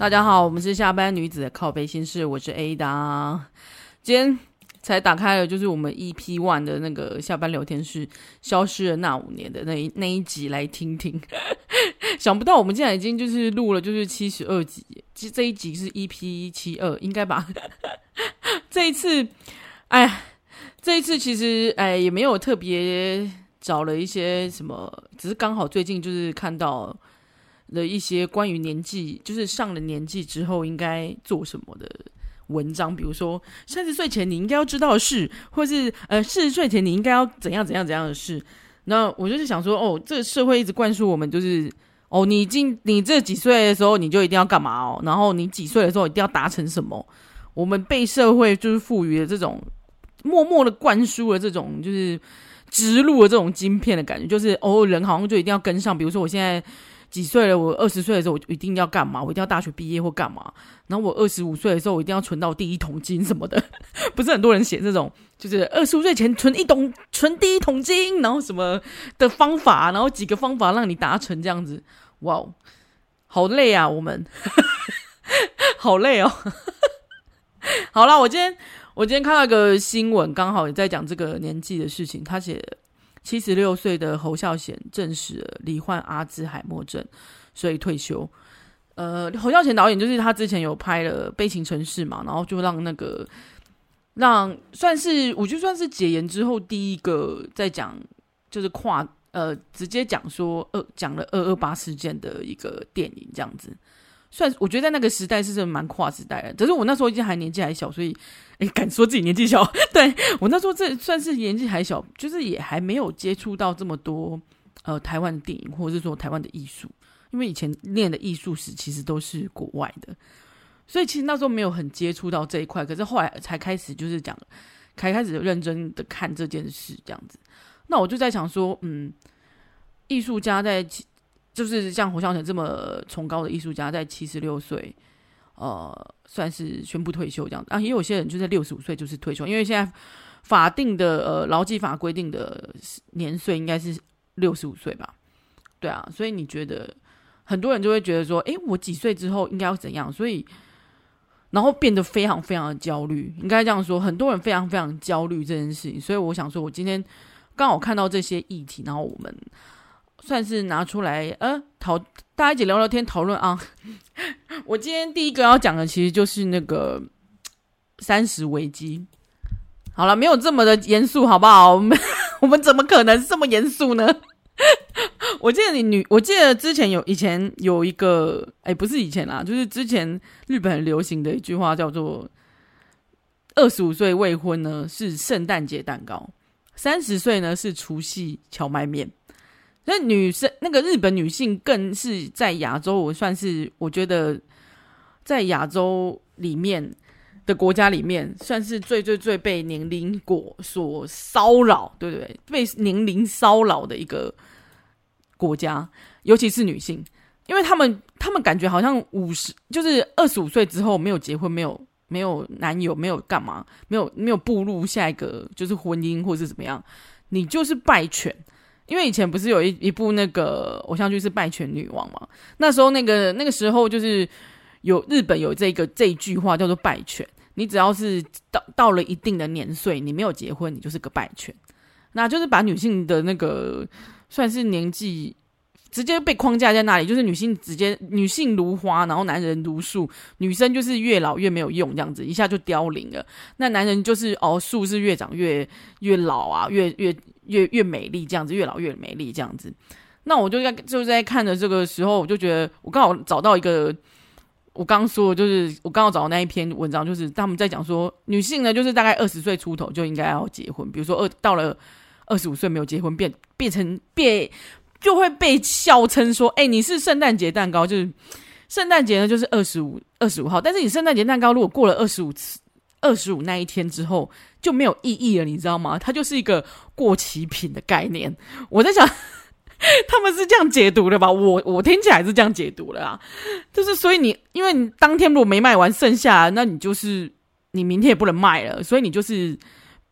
大家好，我们是下班女子的靠北心事，我是 Ada。 今天才打开了就是我们 EP1 的那个下班聊天室，消失了那5年的那一集来听听。想不到我们竟然已经就是录了就是72集，这一集是 EP72 应该吧。这一次其实也没有特别找了一些什么，只是刚好最近就是看到的一些关于年纪，就是上了年纪之后应该做什么的文章，比如说30岁前你应该要知道的事，或是40岁前你应该要怎样怎样怎样的事。那我就是想说，哦，这个社会一直灌输我们就是，哦，你这几岁的时候你就一定要干嘛哦，然后你几岁的时候一定要达成什么。我们被社会就是赋予了这种默默的灌输了这种就是植入了这种晶片的感觉，就是哦，人好像就一定要跟上，比如说我现在。几岁了？我20岁的时候，我一定要干嘛？我一定要大学毕业或干嘛？然后我25岁的时候，我一定要存到第一桶金什么的。不是很多人写这种，就是25岁前存第一桶金，然后什么的方法，然后几个方法让你达成这样子。哇，好累啊，我们好累哦。好啦，我今天看到一个新闻，刚好也在讲这个年纪的事情，他写。76岁的侯孝贤证实了罹患阿兹海默症，所以退休。侯孝贤导演就是他之前有拍了《悲情城市》嘛，然后就让算是我就算是解严之后第一个在讲就是直接讲说讲了228事件的一个电影这样子。算我觉得在那个时代是蛮跨时代的，只是我那时候已经还年纪还小，所以敢说自己年纪小？对，我那时候这算是年纪还小，就是也还没有接触到这么多台湾的电影，或者是说台湾的艺术，因为以前念的艺术史其实都是国外的，所以其实那时候没有很接触到这一块，可是后来才开始就是才开始认真的看这件事这样子。那我就在想说，艺术家在。就是像侯孝贤这么崇高的艺术家，在76岁，算是宣布退休这样子啊。也有些人就在65岁就是退休，因为现在法定的劳基法规定的年岁应该是65岁吧？对啊，所以你觉得很多人就会觉得说，我几岁之后应该要怎样？所以然后变得非常非常的焦虑，应该这样说，很多人非常非常焦虑这件事情。所以我想说，我今天刚好看到这些议题，然后我们。算是拿出来大家一起聊聊天讨论啊。我今天第一个要讲的其实就是那个30危机。好了，没有这么的严肃好不好？我们怎么可能这么严肃呢？我记得以前有一个不是以前啦，就是之前日本很流行的一句话叫做25岁未婚呢是圣诞节蛋糕，30岁呢是除夕荞麦面。所以那个日本女性更是在亚洲，我觉得在亚洲里面的国家里面，算是最最最被年龄国所骚扰，对不对？被年龄骚扰的一个国家，尤其是女性，因为他们感觉好像就是25岁之后没有结婚，没有男友，没有干嘛，没有步入下一个就是婚姻或是怎么样，你就是败犬。因为以前不是有一部那个偶像剧是《败犬女王》嘛？那时候那个时候就是日本有这一句话叫做“败犬”，你只要是到了一定的年岁，你没有结婚，你就是个败犬。那就是把女性的那个算是年纪直接被框架在那里，就是女性如花，然后男人如树，女生就是越老越没有用，这样子一下就凋零了。那男人就是树是越长越老啊，越美丽这样子，越老越美丽这样子。那我就在看的这个时候，我就觉得我刚好找到一个，我刚说就是我刚好找到那一篇文章，就是他们在讲说女性呢，就是大概20岁出头就应该要结婚，比如说到了25岁没有结婚，变成就会被笑称说，你是圣诞节蛋糕，就是圣诞节呢就是25号，但是你圣诞节蛋糕如果过了25那一天之后就没有意义了，你知道吗？它就是一个过期品的概念。我在想他们是这样解读的吧，我听起来是这样解读的啦。就是所以因为你当天如果没卖完剩下，那你就是你明天也不能卖了，所以你就是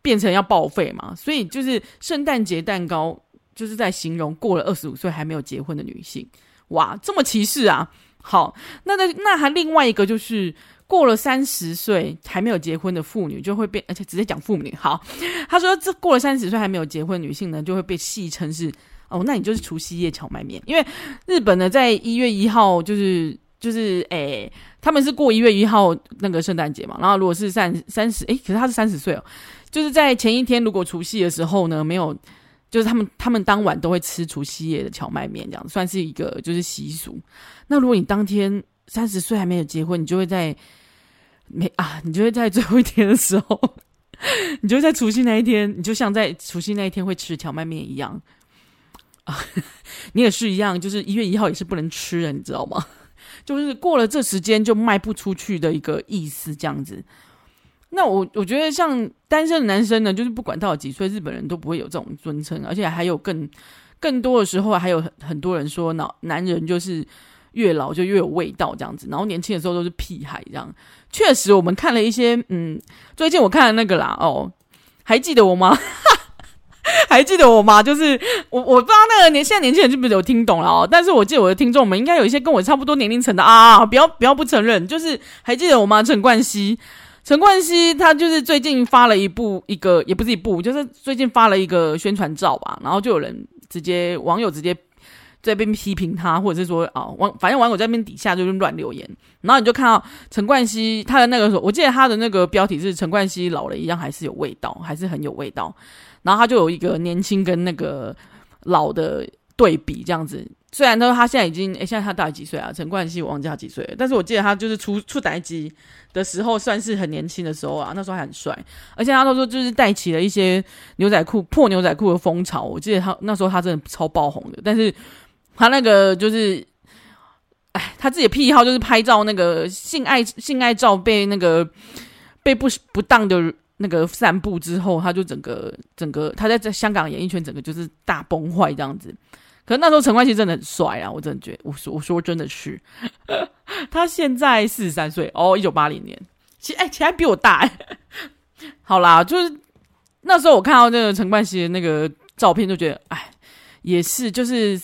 变成要报废嘛。所以就是圣诞节蛋糕就是在形容过了25岁还没有结婚的女性。哇，这么歧视啊！好，那还另外一个就是过了30岁还没有结婚的妇女就会被，而且直接讲妇女，好，他说这过了30岁还没有结婚的女性呢，就会被戏称是哦，那你就是除夕夜荞麦面，因为日本呢在1月1号就是他们是过1月1号那个圣诞节嘛，然后如果是30，可是他是30岁哦，就是在前一天如果除夕的时候呢没有，就是他们当晚都会吃除夕夜的荞麦面，这样算是一个就是习俗。那如果你当天30岁还没有结婚，你就会在最后一天的时候，你就会在除夕那一天，你就像在除夕那一天会吃荞麦面一样啊，你也是一样，就是1月1号也是不能吃的，你知道吗？就是过了这时间就卖不出去的一个意思，这样子。那我觉得像单身的男生呢，就是不管到几岁，日本人都不会有这种尊称，而且还有更多的时候还有很多人说男人就是越老就越有味道这样子，然后年轻的时候都是屁孩这样。确实我们看了一些最近我看了那个啦，哦，还记得我吗？还记得我吗？就是我不知道那个现在年轻人是不是有听懂了哦，但是我记得我的听众们应该有一些跟我差不多年龄层的啊，不要不承认，就是还记得我吗？陈冠希他就是最近发了就是最近发了一个宣传照吧，然后就有人网友直接在那边批评他，或者是说反正网友在那边底下就是乱留言，然后你就看到陈冠希他的那个，我记得他的那个标题是陈冠希老了一样还是有味道，还是很有味道，然后他就有一个年轻跟那个老的对比这样子。虽然他现在已经现在他大概几岁啊？陈冠希我忘记他几岁了，但是我记得他就是出台机的时候算是很年轻的时候啊，那时候还很帅，而且他那时候就是带起了一些破牛仔裤的风潮。我记得他那时候他真的超爆红的，但是他那个就是他自己的癖好就是拍照，那个性爱照被那个被不当的那个散布之后，他就整个他在香港演艺圈整个就是大崩坏这样子。可是那时候陈冠希真的很帅啊，我真的觉得，我说真的是，他现在43岁哦，1980年，其实还比我大好啦，就是那时候我看到那个陈冠希的那个照片，就觉得也是就是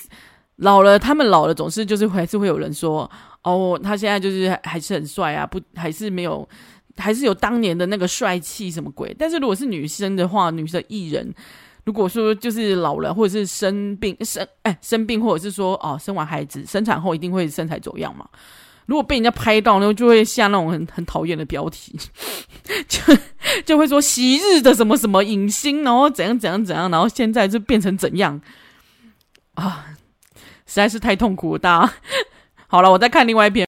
老了，他们老了总是就是还是会有人说哦，他现在就是还是很帅啊，还是有当年的那个帅气什么鬼。但是如果是女生的话，女生艺人。如果说就是老了，或者是生病，或者是说生完孩子生产后一定会身材走样嘛。如果被人家拍到呢，就会下那种很讨厌的标题，就会说昔日的什么什么影星，然后怎样怎样怎样，然后现在就变成怎样啊，实在是太痛苦了大家。好了，我再看另外一篇。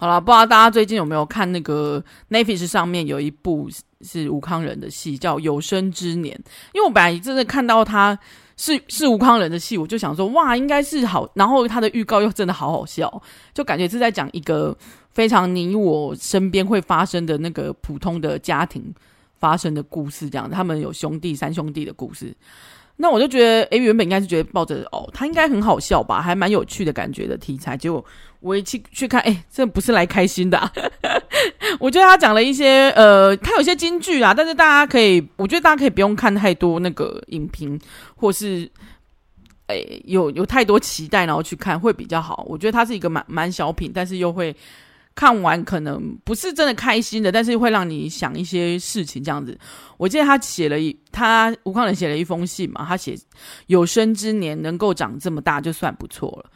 好了，不知道大家最近有没有看那个 Netflix 上面有一部是吴慷仁的戏叫《有生之年》，因为我本来真的看到他是吴慷仁的戏，我就想说哇应该是好，然后他的预告又真的好好笑，就感觉是在讲一个非常你我身边会发生的那个普通的家庭发生的故事这样子，他们有3兄弟的故事。那我就觉得原本应该是觉得抱着他应该很好笑吧，还蛮有趣的感觉的题材，结果我一去看，这不是来开心的啊。我觉得他讲了一些他有些金句啦，但是我觉得大家可以不用看太多那个影评，或是有太多期待然后去看会比较好。我觉得他是一个蛮小品，但是又会看完可能不是真的开心的，但是会让你想一些事情这样子。我记得吴慷仁写了一封信嘛，他写有生之年能够长这么大就算不错了。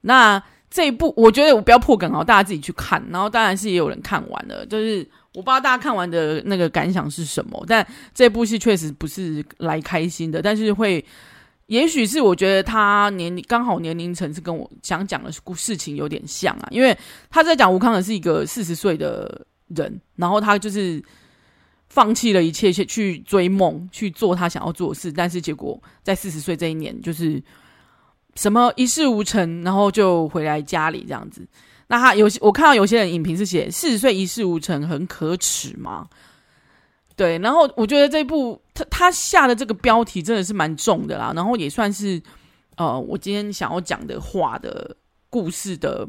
那这一部我觉得我不要破梗哦，大家自己去看，然后当然是也有人看完了，就是我不知道大家看完的那个感想是什么，但这部戏确实不是来开心的，但是也许是我觉得他刚好年龄层是跟我想讲的事情有点像啊，因为他在讲吴慷仁是一个40岁的人，然后他就是放弃了一切去追梦，去做他想要做的事，但是结果在40岁这一年就是什么一事无成，然后就回来家里这样子。那我看到有些人影评是写40岁一事无成很可耻嘛，对。然后我觉得这部他下的这个标题真的是蛮重的啦，然后也算是我今天想要讲的话的故事的，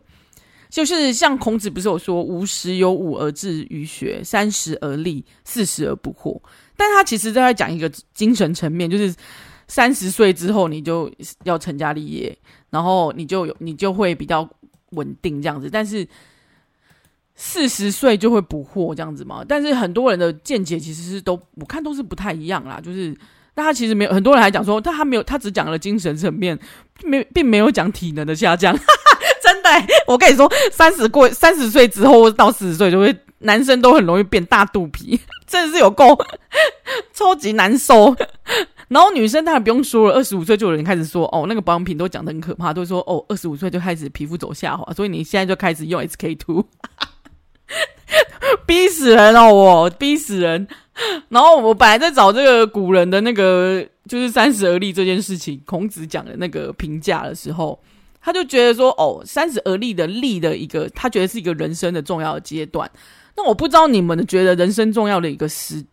就是像孔子不是有说吾十有五而志于学，30而立，40而不惑，但他其实在讲一个精神层面，就是30岁之后你就要成家立业，然后你就会比较稳定这样子，但是40岁就会补货这样子嘛。但是很多人的见解其实是都我看都是不太一样啦，就是但他其实没有，很多人还讲说他没有，他只讲了精神层面，并没有讲体能的下降。真的、欸，我跟你说，30岁之后到40岁就会，男生都很容易变大肚皮，真的是有够超级难受。然后女生当然不用说了，25岁就有人开始说哦，那个保养品都讲得很可怕，都会说哦，25岁就开始皮肤走下滑，所以你现在就开始用 SK2。逼死人哦，我逼死人。然后我本来在找这个古人的那个就是三十而立这件事情，孔子讲的那个评价的时候，他就觉得说哦，三十而立的立的一个，他觉得是一个人生的重要的阶段。那我不知道你们觉得人生重要的一个时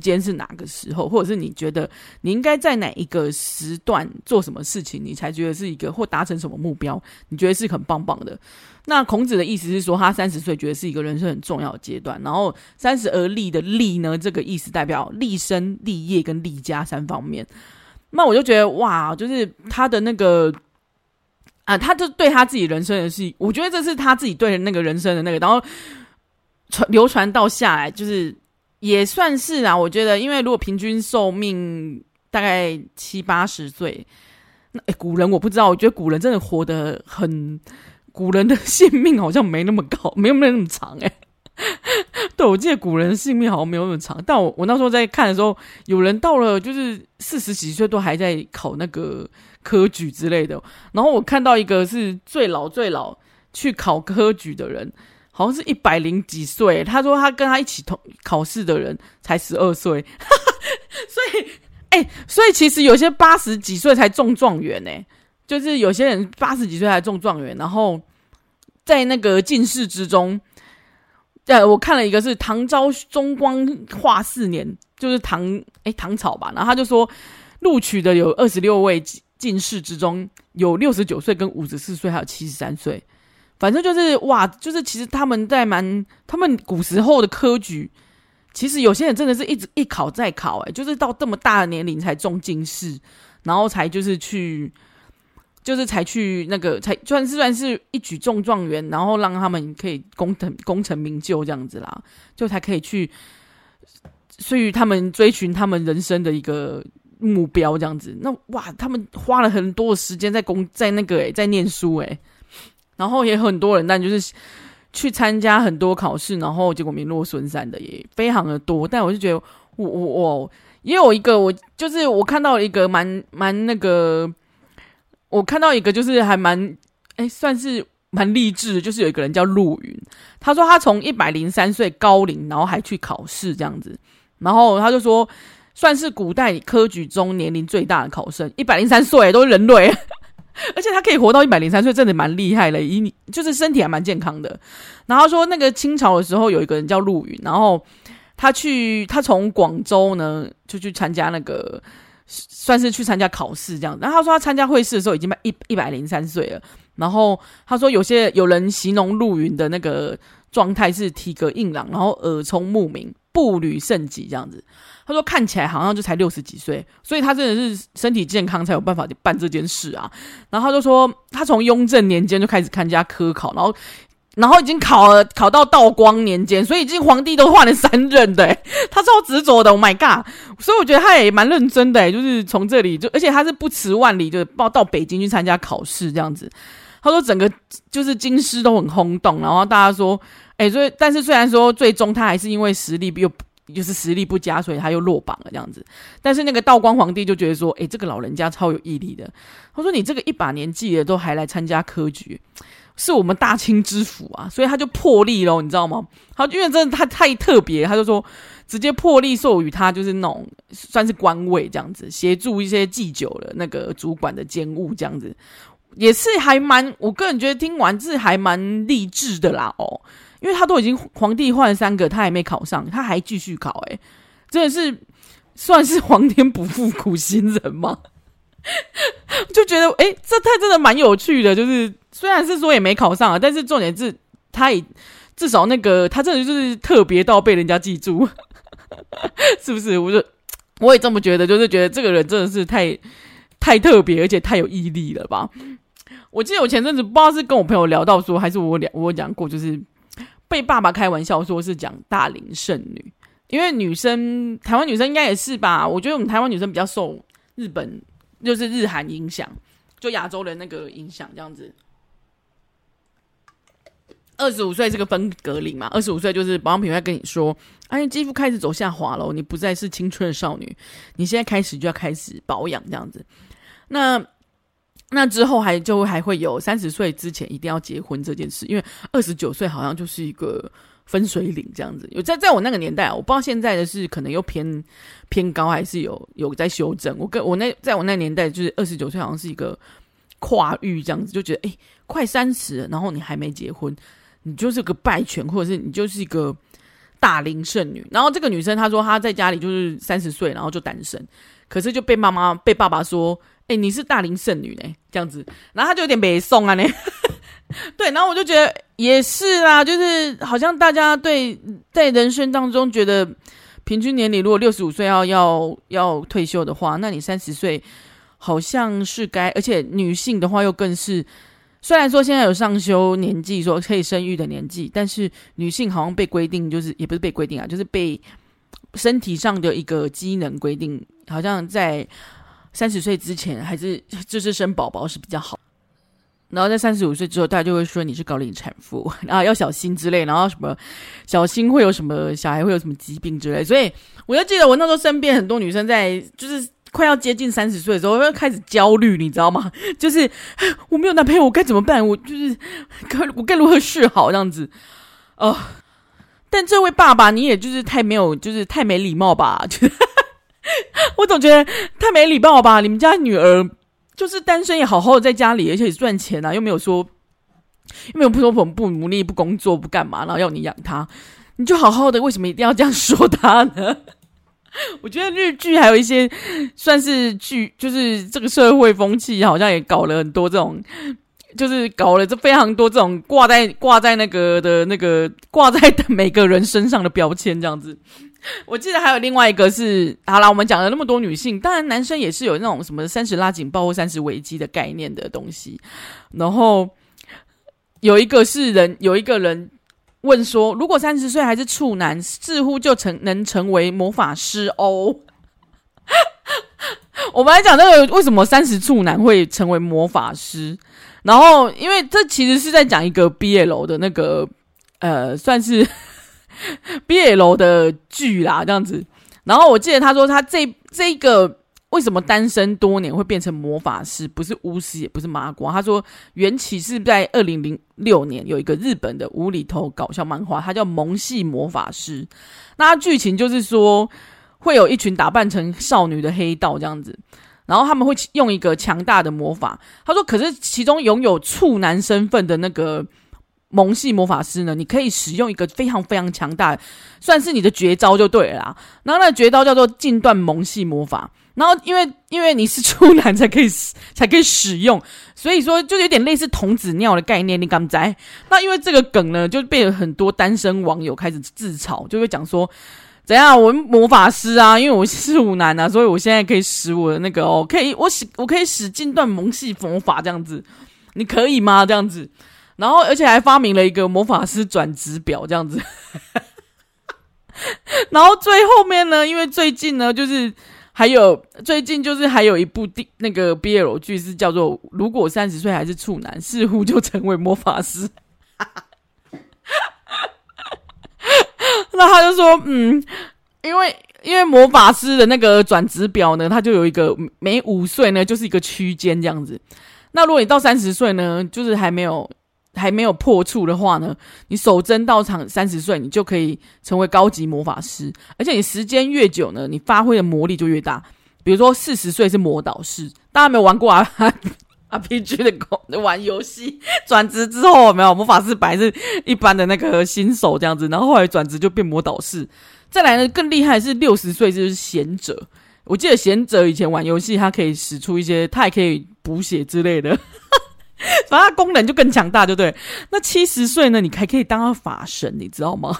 间是哪个时候，或者是你觉得你应该在哪一个时段做什么事情，你才觉得是一个或达成什么目标，你觉得是很棒棒的。那孔子的意思是说，他30岁觉得是一个人生很重要的阶段，然后30而立的立呢，这个意思代表立身、立业跟立家三方面。那我就觉得哇，就是他的那个。啊，他就对他自己人生的事，我觉得这是他自己对那个人生的那个，然后流传到下来，就是也算是啦、啊。我觉得，因为如果平均寿命大概70-80岁，那古人我不知道，我觉得古人真的活得很，古人的性命好像没那么高，没那么长哎、欸。对，我记得古人的性命好像没有那么长，但我那时候在看的时候，有人到了就是40几岁都还在考那个。科举之类的，然后我看到一个是最老去考科举的人，好像是100几岁，他说他跟他一起同考试的人才12岁，所以其实有些80几岁才中状元欸，就是有些人80几岁才中状元，然后在那个进士之中，我看了一个是唐昭宗光化4年，就是唐朝吧，然后他就说录取的有26位。进士之中有69岁跟54岁还有73岁，反正就是哇，就是其实他们古时候的科举，其实有些人真的是一考再考，就是到这么大的年龄才中进士，然后才就是才去那个才算是一举中状元，然后让他们可以功成名就这样子啦，就才可以去，所以他们追寻他们人生的一个。目标这样子，那哇，他们花了很多的时间在念书然后也很多人，但就是去参加很多考试，然后结果名落孙山的也非常的多。但我就觉得，我也有一个，我看到一个蛮那个，我看到一个就是还蛮算是蛮励志的，就是有一个人叫陆云，他说他从103岁高龄，然后还去考试这样子，然后他就说。算是古代科举中年龄最大的考生，103岁都是人类，而且他可以活到103岁，真的蛮厉害的，就是身体还蛮健康的。然后说那个清朝的时候有一个人叫陆云，然后他从广州呢就去参加那个算是去参加考试这样子。然后他说他参加会试的时候已经103岁了，然后他说有人形容陆云的那个状态是体格硬朗，然后耳聪目明。步履甚疾这样子，他说看起来好像就才60几岁，所以他真的是身体健康才有办法办这件事啊。然后他就说，他从雍正年间就开始参加科考，然后已经考到道光年间，所以已经皇帝都换了3任的他超执着的 ，Oh my god！ 所以我觉得他也蛮认真的就是从这里而且他是不辞万里，就是到北京去参加考试这样子。他说整个就是京师都很轰动，然后大家说。所以但是虽然说最终他还是因为实力就是实力不佳，所以他又落榜了这样子。但是那个道光皇帝就觉得说，这个老人家超有毅力的。他说你这个一把年纪了都还来参加科举，是我们大清之福啊！所以他就破例咯，你知道吗？他因为真的他太特别，他就说直接破例授予他就是那种算是官位这样子，协助一些祭酒的那个主管的监务这样子，也是还蛮，我个人觉得听完是还蛮励志的啦哦。因为他都已经皇帝换了3个，他还没考上，他还继续考真的是算是皇天不负苦心人吗？就觉得这他真的蛮有趣的，就是虽然是说也没考上啊，但是重点是他也至少那个他真的就是特别到被人家记住，是不是？我也这么觉得，就是觉得这个人真的是太特别，而且太有毅力了吧。我记得我前阵子不知道是跟我朋友聊到说，还是我讲过，就是被爸爸开玩笑说是讲大龄剩女，因为女生台湾女生应该也是吧，我觉得我们台湾女生比较受日本就是日韩影响，就亚洲的那个影响这样子。25岁是个分隔龄嘛，25岁就是保养品会跟你说，哎，肌肤开始走下滑了，你不再是青春的少女，你现在开始就要开始保养这样子。那之后还会有30岁之前一定要结婚这件事，因为29岁好像就是一个分水岭这样子。有在我那个年代，我不知道现在的是可能又偏高，还是有在修正。在我那年代就是29岁好像是一个跨域这样子，就觉得哎，快30了，然后你还没结婚。你就是个败犬，或者是你就是一个大龄剩女。然后这个女生她说她在家里就是30岁，然后就单身，可是就被爸爸说：“哎，你是大龄剩女呢。”这样子，然后她就有点没送啊呢。对，然后我就觉得也是啦，就是好像大家对在人生当中觉得平均年龄如果65岁要退休的话，那你30岁好像是该，而且女性的话又更是。虽然说现在有上修年纪说可以生育的年纪，但是女性好像被规定，就是也不是被规定啊，就是被身体上的一个机能规定，好像在30岁之前还是就是生宝宝是比较好，然后在35岁之后大家就会说你是高龄产妇啊，要小心之类，然后什么小心会有什么小孩会有什么疾病之类。所以我就记得我那时候身边很多女生在就是快要接近30岁的时候，我要开始焦虑，你知道吗？就是我没有男朋友，我该怎么办？我就是我该如何是好这样子？但这位爸爸，你也就是太没礼貌吧？就是、我总觉得太没礼貌吧？你们家女儿就是单身也好好的在家里，而且也赚钱啊，又没有说不努力、不工作、不干嘛，然后要你养她，你就好好的，为什么一定要这样说她呢？我觉得日剧还有一些算是剧，就是这个社会风气好像也搞了很多这种，就是搞了这非常多这种挂在那个的那个挂在每个人身上的标签这样子。我记得还有另外一个是，好啦，我们讲了那么多女性，当然男生也是有那种什么30拉警报或30危机的概念的东西。然后有一个人。问说，如果30岁还是处男，似乎就能成为魔法师哦。我们来讲这个为什么30处男会成为魔法师，然后因为这其实是在讲一个 BL 的那个算是BL 的剧啦这样子。然后我记得他说他这个为什么单身多年会变成魔法师，不是巫师也不是麻瓜。他说缘起是在2006年有一个日本的无厘头搞笑漫画，它叫萌系魔法师。那它剧情就是说会有一群打扮成少女的黑道这样子，然后他们会用一个强大的魔法。他说可是其中拥有处男身份的那个萌系魔法师呢，你可以使用一个非常非常强大，算是你的绝招就对了啦。然后那个绝招叫做禁断萌系魔法。然后因为你是处男才可以使用，所以说就有点类似童子尿的概念，你敢不知？那因为这个梗呢，就被很多单身网友开始自嘲，就会讲说怎样我魔法师啊，因为我是处男啊，所以我现在可以使我的那个我可以使禁断萌系魔法这样子，你可以吗？这样子。然后而且还发明了一个魔法师转职表这样子。然后最后面呢，因为最近就是还有一部那个 BL 剧是叫做如果30岁还是处男，似乎就成为魔法师。那他就说因为魔法师的那个转职表呢，他就有一个每5岁呢就是一个区间这样子。那如果你到30岁呢，就是还没有破处的话呢，你手真到场30岁，你就可以成为高级魔法师。而且你时间越久呢，你发挥的魔力就越大。比如说40岁是魔导士，大家没有玩过 RPG 的玩游戏，转职之后有没有魔法师本来是一般的那个新手这样子，然后后来转职就变魔导士。再来呢，更厉害的是60岁就是贤者。我记得贤者以前玩游戏，他可以使出一些，他也可以补血之类的。反正他功能就更强大，就对。那70岁呢，你还可以当他法神，你知道吗？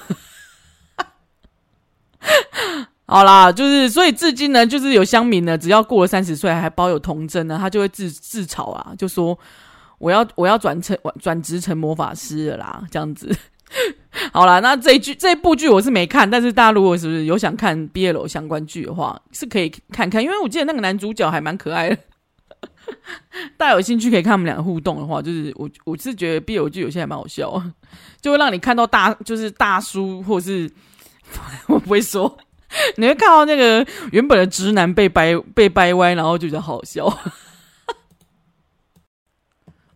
好啦，就是所以至今呢，就是有乡民呢，只要过了30岁还保有童真呢，他就会自嘲啊，就说我要转职成魔法师了啦，这样子。好啦，那这部剧我是没看，但是大家如果是不是有想看 BL 相关剧的话，是可以看看，因为我记得那个男主角还蛮可爱的。大家有兴趣可以看他们两个互动的话，就是我是觉得 BL 剧有些还蛮好笑的，就会让你看到大叔或是我不会说，你会看到那个原本的直男被掰歪，然后就觉得好好笑。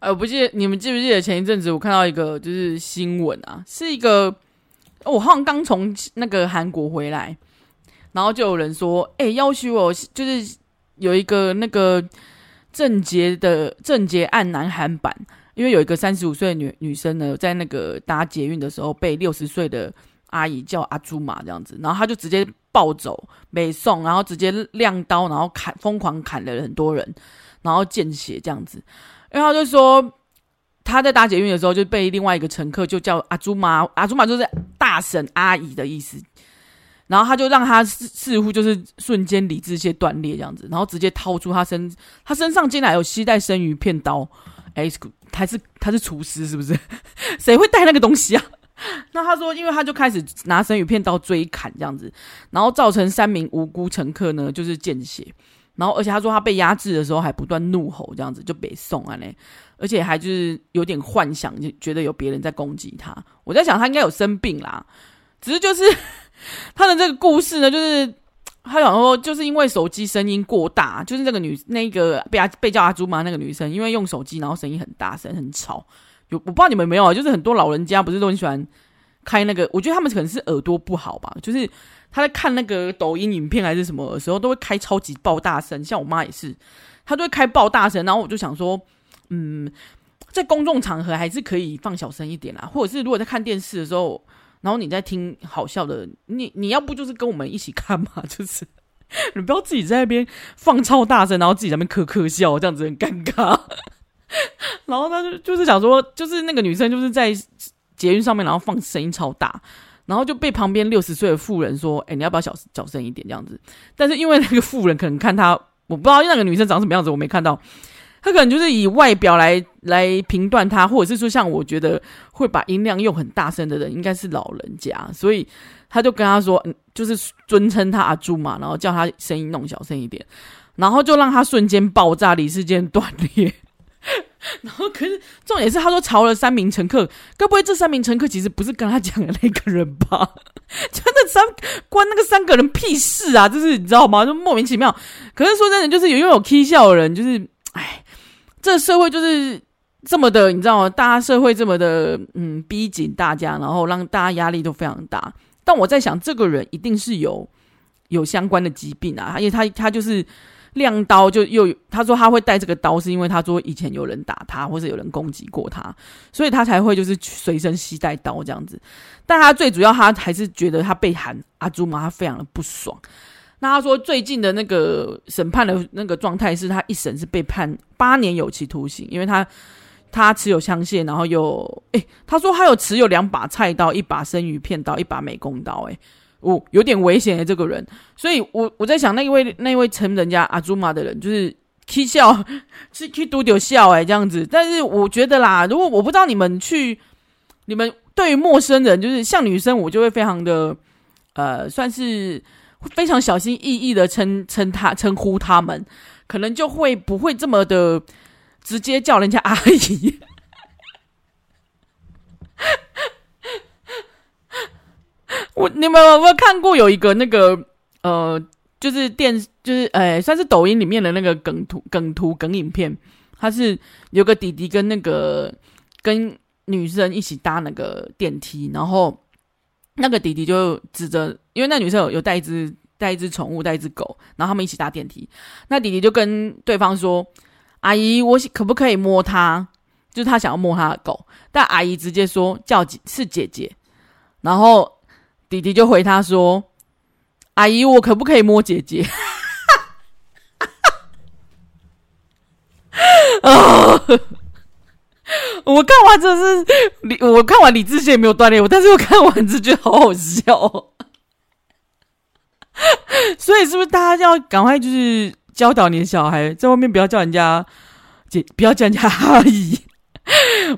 哎，我不记得你们记不记得前一阵子我看到一个就是新闻啊，是一个我好像刚从那个韩国回来，然后就有人说，要求我就是有一个那个郑捷案南韩版，因为有一个35岁的女生呢，在那个搭捷运的时候被60岁的阿姨叫阿珠玛这样子，然后她就直接暴走没送，然后直接亮刀，然后疯狂砍了很多人，然后见血这样子。因为她就说她在搭捷运的时候就被另外一个乘客就叫阿珠玛，阿珠玛就是大婶阿姨的意思，然后他就让他似乎就是瞬间理智线断裂这样子，然后直接掏出他身上竟然有携带生鱼片刀，他是厨师是不是？谁会带那个东西啊？那他说，因为他就开始拿生鱼片刀追砍这样子，然后造成3名无辜乘客呢就是见血，然后而且他说他被压制的时候还不断怒吼这样子，就被送啊嘞，而且还就是有点幻想，就觉得有别人在攻击他。我在想他应该有生病啦，只是就是。他的这个故事呢，就是他想说，就是因为手机声音过大，就是那个被叫阿珠妈那个女生，因为用手机，然后声音很大声很吵。我不知道你们有没有啊，就是很多老人家不是都很喜欢开那个，我觉得他们可能是耳朵不好吧，就是他在看那个抖音影片还是什么的时候，都会开超级爆大声。像我妈也是，她都会开爆大声，然后我就想说，在公众场合还是可以放小声一点啦，或者是如果在看电视的时候。然后你在听好笑的，你要不就是跟我们一起看嘛，就是你不要自己在那边放超大声，然后自己在那边咳咳笑，这样子很尴尬。然后他就是想说，就是那个女生就是在捷运上面，然后放声音超大，然后就被旁边60岁的妇人说：“你要不要小声一点？”这样子。但是因为那个妇人可能看她，我不知道那个女生长什么样子，我没看到。他可能就是以外表来评断他，或者是说像我觉得会把音量用很大声的人应该是老人家，所以他就跟他说，就是尊称他阿珠嘛，然后叫他声音弄小声一点，然后就让他瞬间爆炸，理智间断裂。然后可是重点是他说吵了3名乘客，该不会这3名乘客其实不是跟他讲的那个人吧？就关那个3个人屁事啊，就是你知道吗？就莫名其妙。可是说真的，就是有起笑的人，就是哎。这社会就是这么的，你知道吗？大家社会这么的，逼紧大家，然后让大家压力都非常大。但我在想，这个人一定是有相关的疾病啊，因为他就是亮刀，就又他说他会带这个刀，是因为他说以前有人打他，或者有人攻击过他，所以他才会就是随身携带刀这样子。但他最主要，他还是觉得他被喊阿珠妈，他非常的不爽。那他说最近的那个审判的那个状态是他一审是被判8年有期徒刑，因为他持有枪械，然后他说他有持有2把菜刀、1把生鱼片刀、1把美工刀，有点危险这个人。所以我在想那一位称人家阿珠玛的人就是起笑是去嘟丢笑这样子。但是我觉得啦，如果我不知道你们对于陌生人，就是像女生我就会非常的算是。非常小心翼翼的称呼他们，可能就会不会这么的直接叫人家阿姨。你们有没有看过有一个那个就是算是抖音里面的那个梗影片，它是有个弟弟跟跟女生一起搭那个电梯，然后。那个弟弟就指着，因为那女生有带一只宠物，带一只狗，然后他们一起搭电梯。那弟弟就跟对方说：“阿姨，我可不可以摸它？”就是他想要摸他的狗，但阿姨直接说叫是姐姐。然后弟弟就回他说：“阿姨，我可不可以摸姐姐？”我看完真的是，我看完理智线没有断裂，但是我看完就觉得好好笑哦。所以是不是大家要赶快就是教导你的小孩，在外面不要叫人家阿姨，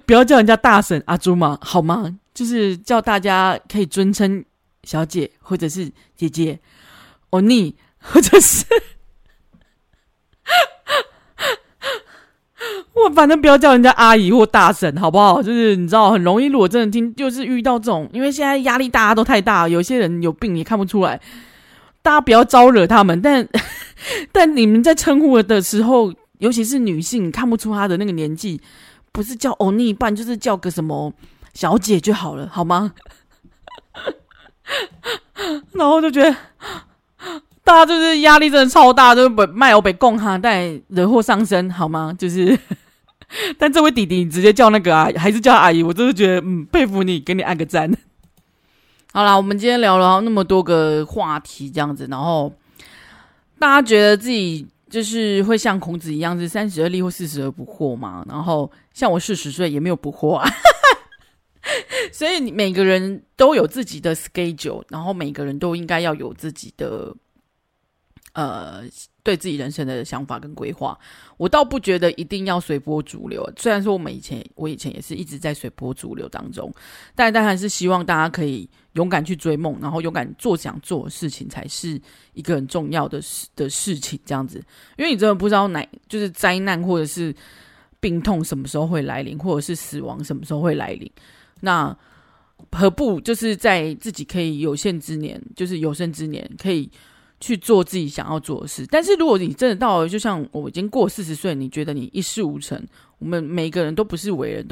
不要叫人家大婶阿珠嘛好吗？就是叫大家可以尊称小姐或者是姐姐欧尼，或者是我反正不要叫人家阿姨或大婶好不好？就是你知道很容易，如果真的听就是遇到这种，因为现在压力大家都太大，有些人有病也看不出来，大家不要招惹他们，但你们在称呼的时候，尤其是女性，看不出她的那个年纪，不是叫欧尼半就是叫个什么小姐就好了好吗？然后就觉得大家就是压力真的超大，就是卖欧北贡哈，但惹祸上身好吗？就是但这位弟弟你直接叫那个啊，还是叫阿姨，我真的觉得佩服你，给你按个赞。好啦，我们今天聊了那么多个话题这样子，然后大家觉得自己就是会像孔子一样是三十而立或四十而不惑嘛，然后像我40岁也没有不惑啊。所以每个人都有自己的 schedule， 然后每个人都应该要有自己的对自己人生的想法跟规划。我倒不觉得一定要随波逐流，虽然说我以前也是一直在随波逐流当中，但还是希望大家可以勇敢去追梦，然后勇敢做想做的事情才是一个很重要的事情这样子。因为你真的不知道就是灾难或者是病痛什么时候会来临，或者是死亡什么时候会来临，那何不就是在自己可以有生之年可以去做自己想要做的事。但是如果你真的到了，就像我已经过40岁，你觉得你一事无成，我们每个人都不是伟人，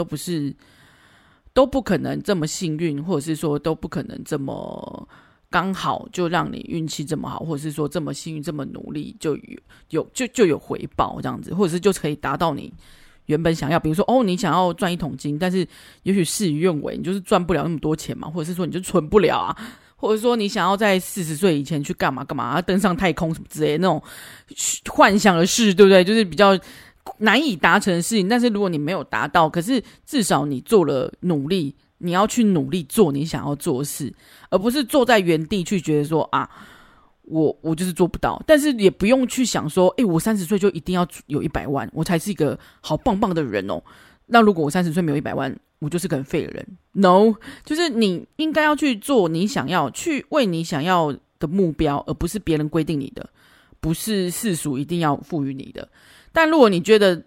都不可能这么幸运，或者是说都不可能这么刚好就让你运气这么好，或者是说这么幸运这么努力就有回报这样子，或者是就可以达到你原本想要，比如说你想要赚1桶金，但是也许事与愿违，你就是赚不了那么多钱嘛，或者是说你就存不了啊，或者说你想要在40岁以前去干嘛干嘛，登上太空什么之类的那种幻想的事，对不对？就是比较难以达成的事情。但是如果你没有达到，可是至少你做了努力，你要去努力做你想要做的事，而不是坐在原地去觉得说我就是做不到。但是也不用去想说我30岁就一定要有100万我才是一个好棒棒的人哦。那如果我30岁没有100万，我就是个很废的人。 No， 就是你应该要去做你想要，去为你想要的目标，而不是别人规定你的，不是世俗一定要赋予你的。但如果你觉得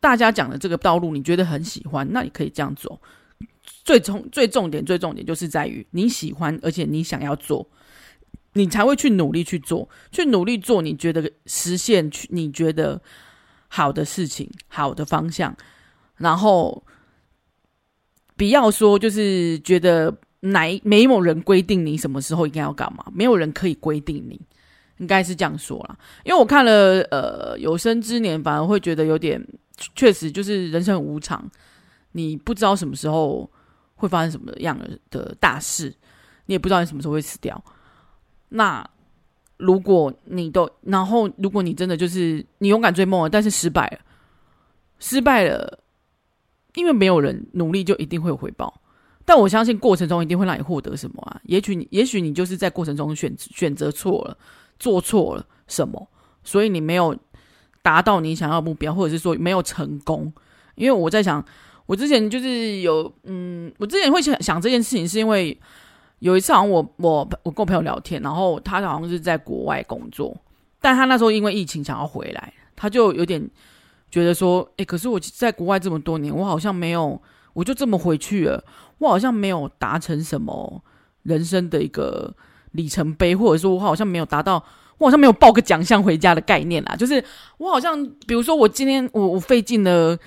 大家讲的这个道路你觉得很喜欢，那你可以这样走。最重点就是在于你喜欢而且你想要做，你才会去努力去做，你觉得实现你觉得好的事情，好的方向。然后不要说就是觉得没某人规定你什么时候应该要干嘛，没有人可以规定你，应该是这样说啦。因为我看了有生之年，反而会觉得有点确实就是人生很无常，你不知道什么时候会发生什么样的大事，你也不知道你什么时候会死掉。那如果你都，然后如果你真的就是你勇敢追梦了，但是失败了，因为没有人努力就一定会有回报。但我相信过程中一定会让你获得什么啊，也许你就是在过程中选择错了，做错了什么，所以你没有达到你想要的目标，或者是说没有成功。因为我在想，我之前就是我之前会想这件事情，是因为有一次好像我跟我朋友聊天，然后他好像是在国外工作，但他那时候因为疫情想要回来，他就有点觉得说可是我在国外这么多年，我就这么回去了，我好像没有达成什么人生的一个里程碑，或者说我好像没有报个奖项回家的概念啦。就是我好像比如说我今天我费尽了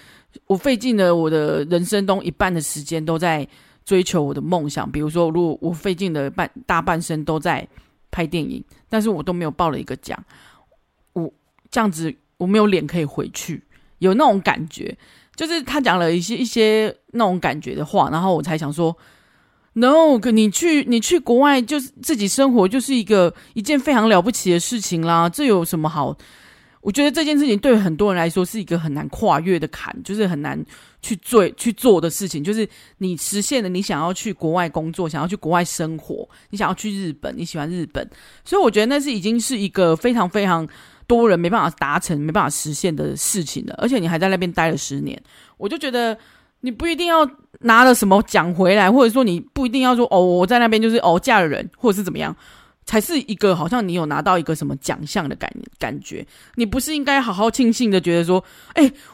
我的人生中一半的时间都在追求我的梦想，比如说如果我费尽了大半生都在拍电影，但是我都没有报了一个奖，我这样子我没有脸可以回去，有那种感觉。就是他讲了一些那种感觉的话，然后我才想说 No， 你去国外就是自己生活，就是一件非常了不起的事情啦，这有什么好？我觉得这件事情对很多人来说是一个很难跨越的坎，就是很难去做的事情。就是你实现了你想要去国外工作，想要去国外生活，你想要去日本，你喜欢日本，所以我觉得那是已经是一个非常非常多人没办法达成没办法实现的事情了。而且你还在那边待了10年，我就觉得你不一定要拿了什么奖回来，或者说你不一定要说哦我在那边就是哦嫁了人或者是怎么样，才是一个好像你有拿到一个什么奖项的感觉。你不是应该好好庆幸的觉得说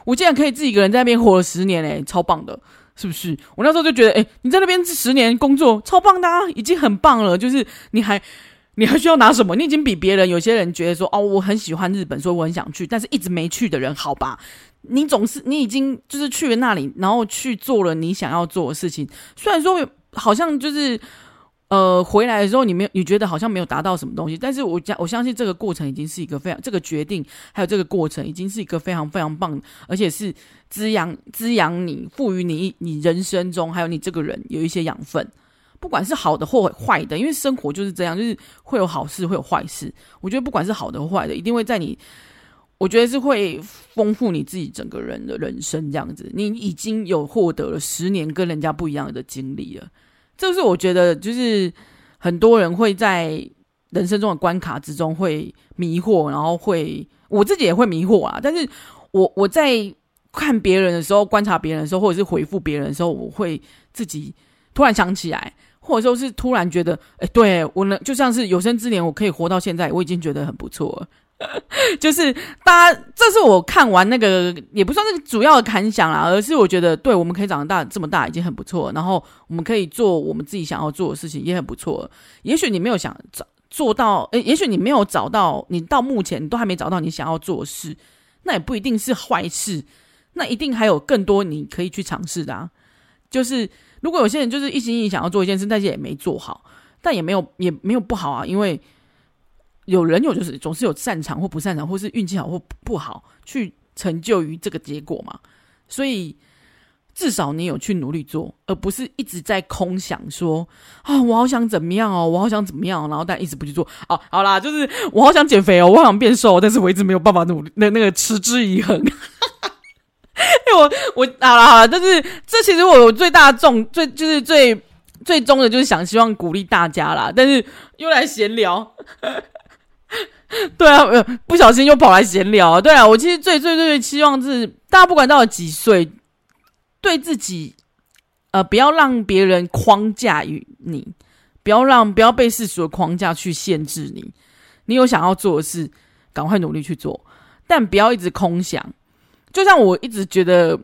我竟然可以自己一个人在那边活了10年超棒的，是不是？我那时候就觉得你在那边10年工作超棒的啊，已经很棒了，就是你还需要拿什么？你已经比别人，有些人觉得说哦我很喜欢日本所以我很想去，但是一直没去的人，好吧，你已经就是去了那里，然后去做了你想要做的事情，虽然说好像就是回来的时候你觉得好像没有达到什么东西，但是我相信这个过程已经是一个非常，这个决定还有这个过程已经是一个非常非常棒，而且是滋养你，赋予你人生中还有你这个人有一些养分，不管是好的或坏的，因为生活就是这样，就是会有好事会有坏事，我觉得不管是好的或坏的，一定会在你，我觉得是会丰富你自己整个人的人生这样子。你已经有获得了10年跟人家不一样的经历了，这是我觉得就是很多人会在人生中的关卡之中会迷惑，然后我自己也会迷惑啊，但是我在看别人的时候，观察别人的时候，或者是回复别人的时候，我会自己突然想起来，或者说是突然觉得对我呢，就像是有生之年我可以活到现在，我已经觉得很不错了就是大家，这是我看完那个也不算是主要的感想啦，而是我觉得对，我们可以长大这么大已经很不错了，然后我们可以做我们自己想要做的事情也很不错了。也许你没有想做到，也许你没有找到，你到目前你都还没找到你想要做的事，那也不一定是坏事，那一定还有更多你可以去尝试的啊。就是如果有些人就是一心一意想要做一件事，但是也没做好，但也没有不好啊，因为有人就是总是有擅长或不擅长，或是运气好或不好，去成就于这个结果嘛。所以至少你有去努力做，而不是一直在空想说啊我好想怎么样哦，我好想怎么样，然后但一直不去做啊。好啦，就是我好想减肥哦，我好想变瘦，但是我一直没有办法努力，那个持之以恒。我好啦，但是这其实我最大的就是最终的就是希望鼓励大家啦，但是又来闲聊。对啊，不小心又跑来闲聊啊。对啊，我其实最期望是大家不管到了几岁，对自己不要让别人框架于你，不要被世俗的框架去限制你。你有想要做的事，赶快努力去做，但不要一直空想。就像我一直觉得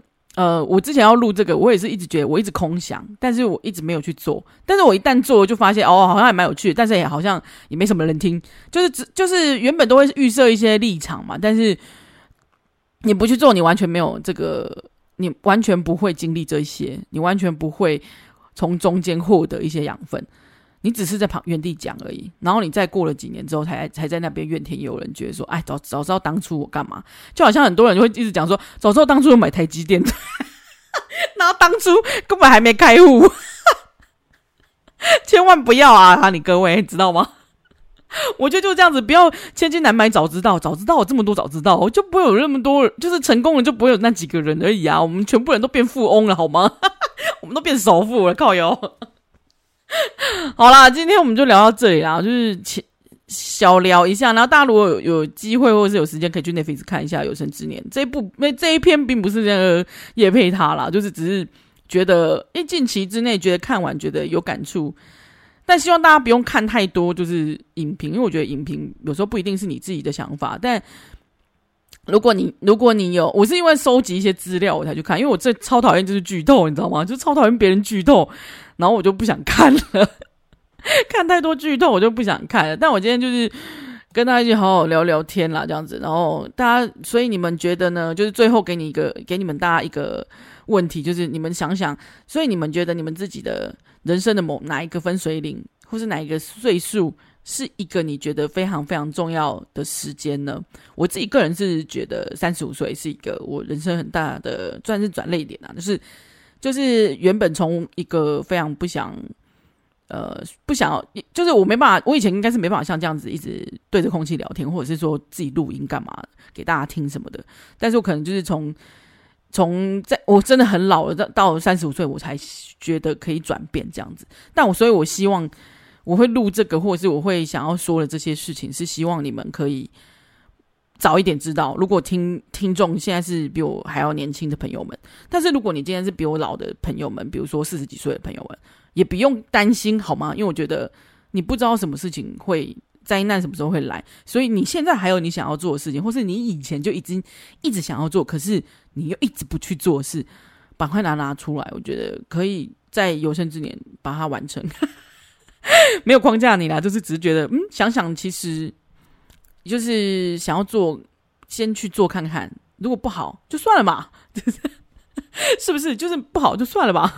我之前要录这个，我也是一直觉得我一直空想，但是我一直没有去做，但是我一旦做了就发现好像还蛮有趣的，但是也好像也没什么人听，就是原本都会预设一些立场嘛，但是你不去做，你完全没有这个，你完全不会经历这些，你完全不会从中间获得一些养分，你只是在原地讲而已，然后你再过了几年之后才在那边怨天尤人，觉得说早知道当初我干嘛，就好像很多人就会一直讲说早知道当初我买台积电然后当初根本还没开户千万不要啊你各位知道吗？我觉得就这样子，不要千金难买早知道，早知道我这么多早知道，就不会有那么多，就是成功人就不会有那几个人而已啊，我们全部人都变富翁了好吗我们都变首富了，靠哟好啦，今天我们就聊到这里啦，就是小聊一下，然后大家如果有机会或是有时间，可以去 Netflix 看一下《有生之年》这一篇，并不是那个业配它啦，就是只是觉得近期之内觉得看完觉得有感触，但希望大家不用看太多就是影评，因为我觉得影评有时候不一定是你自己的想法，但如果你有，我是因为收集一些资料我才去看，因为我这超讨厌就是剧透，你知道吗？就超讨厌别人剧透，然后我就不想看了看太多剧透我就不想看了，但我今天就是跟大家一起好好聊聊天啦，这样子。然后大家，所以你们觉得呢？就是最后给你们大家一个问题，就是你们想想，所以你们觉得你们自己的人生的哪一个分水岭，或是哪一个岁数，是一个你觉得非常非常重要的时间呢？我自己个人是觉得35岁是一个我人生很大的算是转捩点啊，就是原本从一个非常不想，就是我没办法，我以前应该是没办法像这样子一直对着空气聊天，或者是说自己录音干嘛给大家听什么的，但是我可能就是在我真的很老了，到35岁我才觉得可以转变这样子。但所以我希望我会录这个，或者是我会想要说的这些事情，是希望你们可以早一点知道，如果听众现在是比我还要年轻的朋友们，但是如果你今天是比我老的朋友们，比如说40几岁的朋友们，也不用担心好吗？因为我觉得你不知道什么事情会，灾难什么时候会来，所以你现在还有你想要做的事情，或是你以前就已经一直想要做，可是你又一直不去做的事，把快拿出来，我觉得可以在有生之年把它完成。没有框架你啦，就是只是觉得想想，其实就是想要做先去做看看，如果不好就算了吧，就是是不是就是不好就算了吧。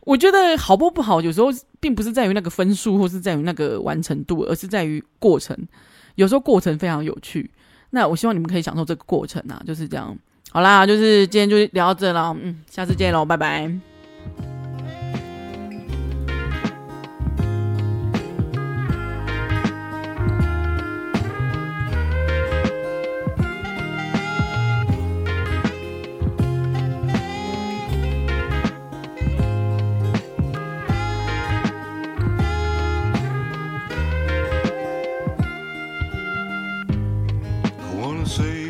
我觉得好不好有时候并不是在于那个分数或是在于那个完成度，而是在于过程，有时候过程非常有趣，那我希望你们可以享受这个过程啊，就是这样。好啦，就是今天就聊到这啦，下次见咯，拜拜。See